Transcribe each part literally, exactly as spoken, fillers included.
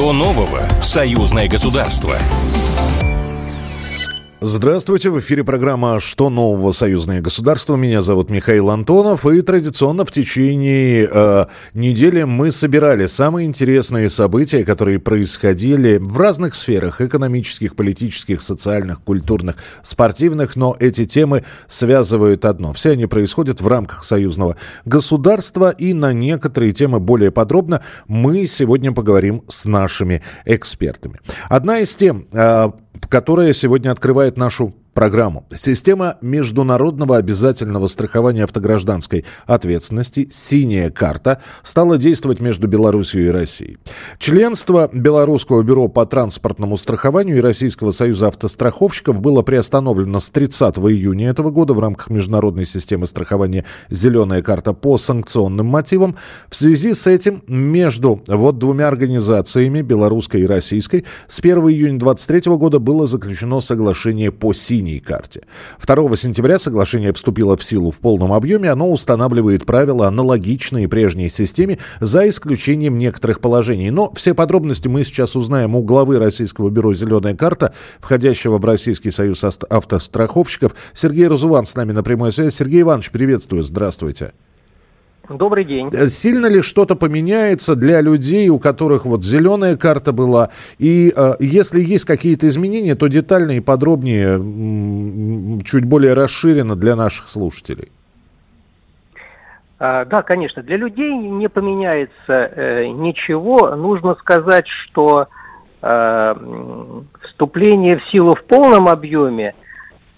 Что нового в «Союзное государство»? Здравствуйте, в эфире программа «Что нового? Союзное государство». Меня зовут Михаил Антонов, и традиционно в течение э, недели мы собирали самые интересные события, которые происходили в разных сферах: экономических, политических, социальных, культурных, спортивных, но эти темы связывают одно. Все они происходят в рамках союзного государства, и на некоторые темы более подробно мы сегодня поговорим с нашими экспертами. Одна из тем, э, которая сегодня открывает нашу программу. Система международного обязательного страхования автогражданской ответственности «Синяя карта» стала действовать между Беларусью и Россией. Членство Белорусского бюро по транспортному страхованию и Российского союза автостраховщиков было приостановлено с тридцатого июня этого года в рамках международной системы страхования «Зеленая карта» по санкционным мотивам. В связи с этим между вот двумя организациями, белорусской и российской, с первого июня две тысячи двадцать третьего года было заключено соглашение по «Синей карте». карте. второго сентября соглашение вступило в силу в полном объеме. Оно устанавливает правила, аналогичные прежней системе, за исключением некоторых положений. Но все подробности мы сейчас узнаем у главы российского бюро «Зеленая карта», входящего в Российский союз автостраховщиков. Сергей Рузаван с нами на прямой связи. Сергей Иванович, приветствую. Здравствуйте. Добрый день. Сильно ли что-то поменяется для людей, у которых вот «Зеленая карта» была? И э, если есть какие-то изменения, то детально и подробнее, м- чуть более расширено для наших слушателей. А, да, конечно, для людей не поменяется э, ничего. Нужно сказать, что э, вступление в силу в полном объеме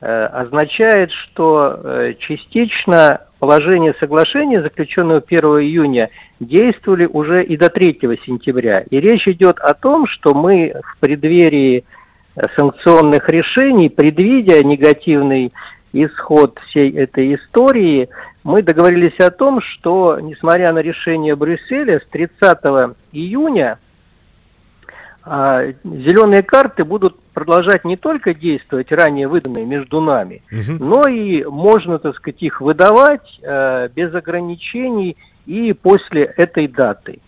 э, означает, что э, частично... Положения соглашения, заключенного первого июня, действовали уже и до третьего сентября. И речь идет о том, что мы в преддверии санкционных решений, предвидя негативный исход всей этой истории, мы договорились о том, что, несмотря на решение Брюсселя, с тридцатого июня зеленые карты будут продолжать не только действовать, ранее выданные между нами, угу. но и можно, так сказать, их выдавать э, без ограничений и после этой даты.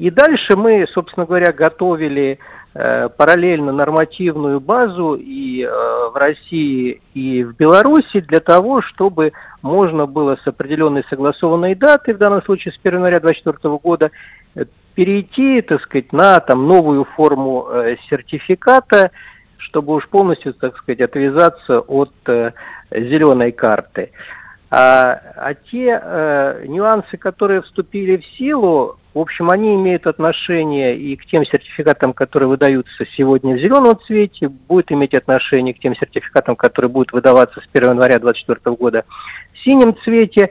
И дальше мы, собственно говоря, готовили э, параллельно нормативную базу и э, в России, и в Беларуси для того, чтобы можно было с определенной согласованной датой, в данном случае с первого января две тысячи двадцать четвёртого года, перейти, так сказать, на там, новую форму э, сертификата, чтобы уж полностью, так сказать, отвязаться от э, зеленой карты. А, а те э, нюансы, которые вступили в силу, в общем, они имеют отношение и к тем сертификатам, которые выдаются сегодня в зеленом цвете, будут иметь отношение к тем сертификатам, которые будут выдаваться с первого января две тысячи двадцать четвёртого года в синем цвете.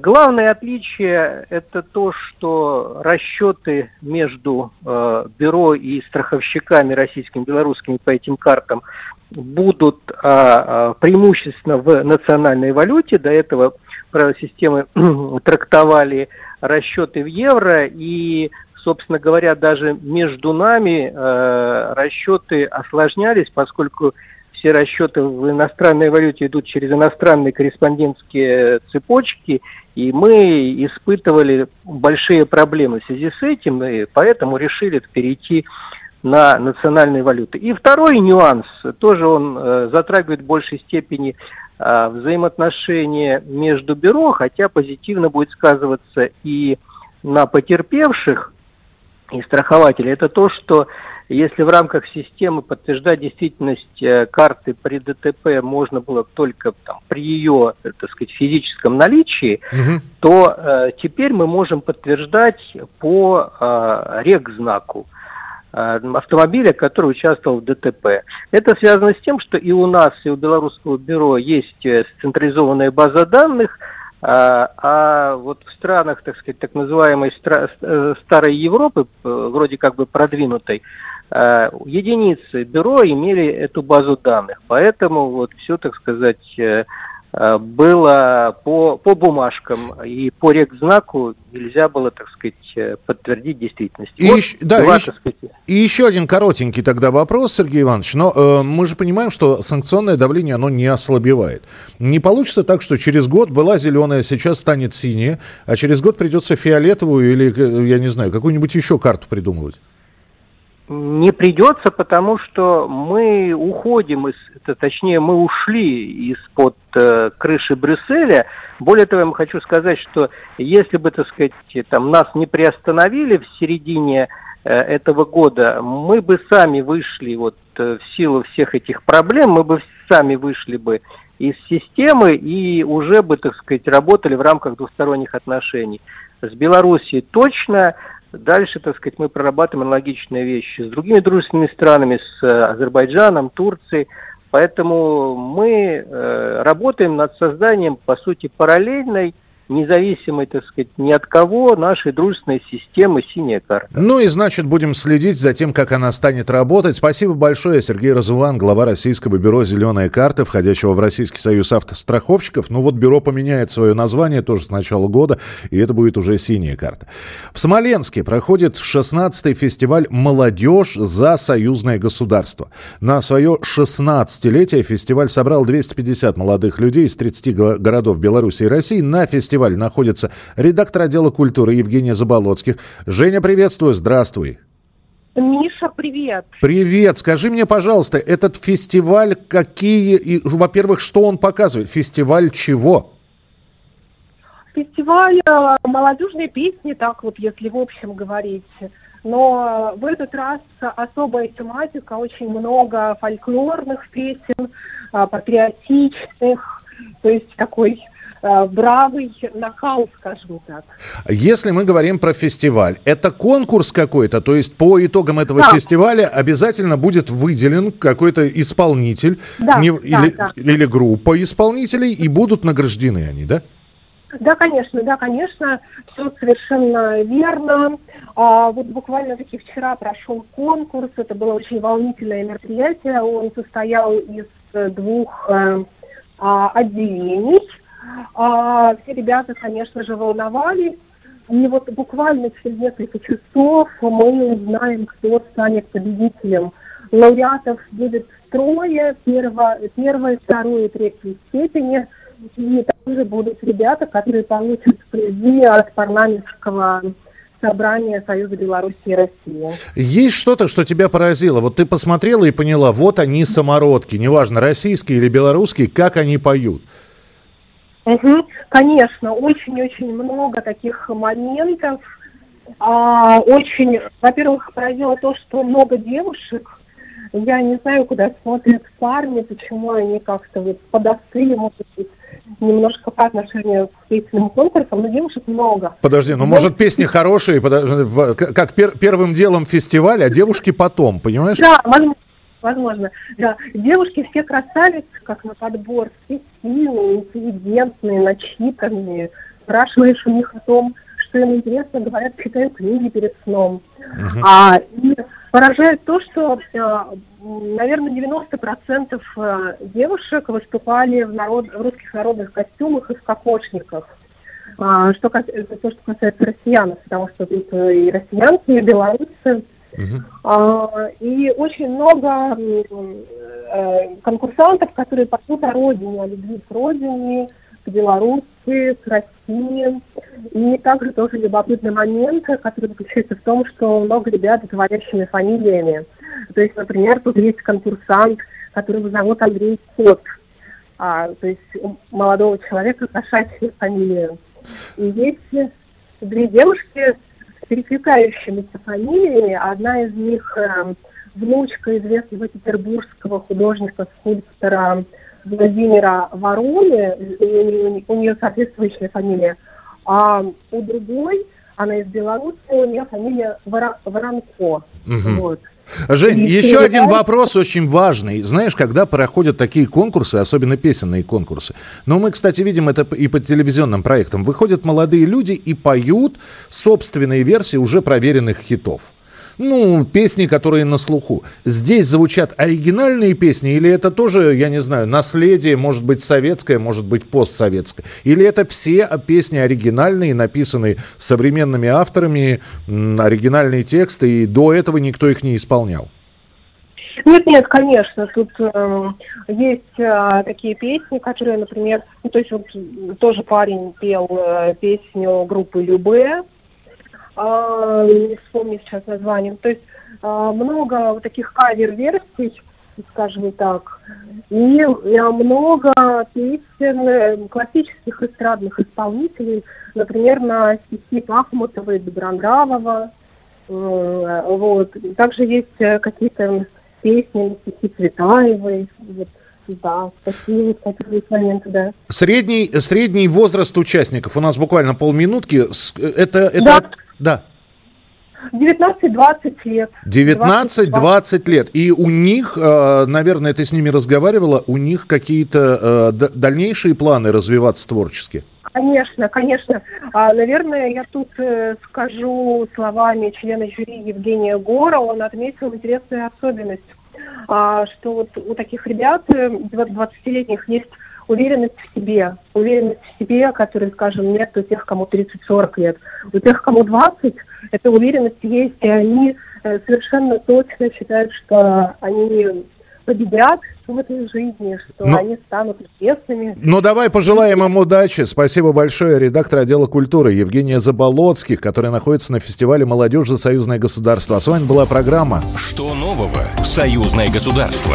Главное отличие – это то, что расчеты между э, бюро и страховщиками российскими, белорусскими по этим картам будут э, преимущественно в национальной валюте. До этого правила системы трактовали расчеты в евро, и, собственно говоря, даже между нами э, расчеты осложнялись, поскольку все расчеты в иностранной валюте идут через иностранные корреспондентские цепочки, и мы испытывали большие проблемы в связи с этим, и поэтому решили перейти на национальные валюты. И второй нюанс, тоже он э, затрагивает в большей степени э, взаимоотношения между бюро, хотя позитивно будет сказываться и на потерпевших, и страхователей, это то, что если в рамках системы подтверждать действительность карты при ДТП можно было только там, при ее, так сказать, физическом наличии, угу. то э, теперь мы можем подтверждать по э, регзнаку э, автомобиля, который участвовал в ДТП. Это связано с тем, что и у нас, и у Белорусского бюро есть централизованная база данных, а вот в странах, так сказать, так называемой старой Европы, вроде как бы продвинутой, единицы бюро имели эту базу данных. Поэтому вот все, так сказать, было по, по бумажкам и по регзнаку нельзя было, так сказать, подтвердить действительность. И, вот еще, да, два, и, сказать... и еще один коротенький тогда вопрос, Сергей Иванович. Но э, мы же понимаем, что санкционное давление, оно не ослабевает. Не получится так, что через год была зеленая, сейчас станет синяя, а через год придется фиолетовую или, я не знаю, какую-нибудь еще карту придумывать? Не придется, потому что мы уходим, из, точнее, мы ушли из-под э, крыши Брюсселя. Более того, я вам хочу сказать, что если бы, так сказать, там, нас не приостановили в середине э, этого года, мы бы сами вышли вот, э, в силу всех этих проблем, мы бы сами вышли бы из системы и уже бы, так сказать, работали в рамках двусторонних отношений. С Белоруссией точно. Дальше, так сказать, мы прорабатываем аналогичные вещи с другими дружественными странами, с Азербайджаном, Турцией. Поэтому мы э, работаем над созданием, по сути, параллельной, независимой, так сказать, ни от кого нашей дружественной системы «Синяя карта». Ну и, значит, будем следить за тем, как она станет работать. Спасибо большое, Сергей Рузаван, глава российского бюро «Зеленая карта», входящего в Российский союз автостраховщиков. Ну вот бюро поменяет свое название тоже с начала года, и это будет уже «Синяя карта». В Смоленске проходит шестнадцатый фестиваль «Молодежь за союзное государство». На свое шестнадцатилетие фестиваль собрал двести пятьдесят молодых людей из тридцати городов Беларуси и России. На фестиваль находится редактор отдела культуры Евгения Заболоцких. Женя, приветствую, здравствуй. Миша, привет. Привет. Скажи мне, пожалуйста, этот фестиваль какие, и, во-первых, что он показывает? Фестиваль чего? Фестиваль э, молодежной песни, так вот, если в общем говорить. Но в этот раз особая тематика, очень много фольклорных песен, э, патриотичных, то есть такой... бравый нахал, скажем так. Если мы говорим про фестиваль, это конкурс какой-то, то есть по итогам этого да. фестиваля обязательно будет выделен какой-то исполнитель да, не, да, или, да. или группа исполнителей, и будут награждены они, да? Да, конечно, да, конечно, все совершенно верно. А, вот буквально-таки вчера прошел конкурс, это было очень волнительное мероприятие, он состоял из двух э, отделений. А, все ребята, конечно же, волновались, и вот буквально через несколько часов мы узнаем, кто станет победителем. Лауреатов будет трое, перво, первое, второе и третьей степени, и также будут ребята, которые получат призы от парламентского собрания Союза Беларуси и России. Есть что-то, что тебя поразило? Вот ты посмотрела и поняла, вот они самородки, неважно, российские или белорусские, как они поют. Угу. Конечно, очень-очень много таких моментов. А, очень, во-первых, поразило то, что много девушек. Я не знаю, куда смотрят парни, почему они как-то вот подостыли, может быть, немножко по отношению к песенным конкурсам, но девушек много. Подожди, ну, может, песни хорошие, как пер- первым делом фестиваль, а девушки потом, понимаешь? Да, возможно. Возможно, да. Девушки все красавицы, как на подбор, все сильные, интеллигентные, начитанные. Спрашиваешь у них о том, что им интересно, говорят, читают книги перед сном. Uh-huh. А, и поражает то, что, наверное, девяносто процентов девушек выступали в, народ, в русских народных костюмах и в кокошниках. А, что, то, что касается россиян, потому что тут и россиянки, и белорусы. Uh-huh. И очень много конкурсантов, которые поют о родине, о любви к родине, к Беларуси, к России. И также тоже любопытный момент, который заключается в том, что много ребят с говорящими фамилиями. То есть, например, тут есть конкурсант, которого зовут Андрей Кот. А, то есть молодого человека кошачья фамилия. И есть две девушки с перекликающимися фамилиями. Одна из них э, внучка известного петербургского художника-скульптора Владимира Вороны, у, у нее соответствующая фамилия, а у другой, она из Беларуси, у нее фамилия Вора, Воронко. Угу. Вот. Жень, и еще передает... один вопрос очень важный. Знаешь, когда проходят такие конкурсы, особенно песенные конкурсы, но мы, кстати, видим это и по телевизионным проектам, выходят молодые люди и поют собственные версии уже проверенных хитов. Ну, песни, которые на слуху. Здесь звучат оригинальные песни, или это тоже, я не знаю, наследие, может быть, советское, может быть, постсоветское? Или это все песни оригинальные, написанные современными авторами, оригинальные тексты, и до этого никто их не исполнял? Нет, нет, конечно, тут э, есть э, такие песни, которые, например, ну, то есть вот тоже парень пел э, песню группы Любэ, не вспомню сейчас название. То есть много вот таких кавер-версий, скажем так, и много песен классических эстрадных исполнителей, например, на стихи Пахмутовой, Дубрандравова. Вот. Также есть какие-то песни, стихи Цветаевой, вот. Да, такие, такие моменты, да. Средний, средний возраст участников, у нас буквально полминутки, это... это... Да. Да. девятнадцать-двадцать лет. девятнадцать-двадцать лет. И у них, наверное, ты с ними разговаривала, у них какие-то дальнейшие планы развиваться творчески? Конечно, конечно. Наверное, я тут скажу словами члена жюри Евгения Гора, он отметил интересную особенность, что вот у таких ребят, двадцатилетних, есть уверенность в себе. Уверенность в себе, которой, скажем, нет у тех, кому тридцать-сорок лет. У тех, кому двадцать, эта уверенность есть, и они совершенно точно считают, что они победят в этой жизни, что но, они станут известными. Ну, давай пожелаем им удачи. Спасибо большое. Редактор отдела культуры Евгения Заболоцких, которая находится на фестивале «Молодежь. Союзное государство». А с вами была программа «Что нового? Союзное государство».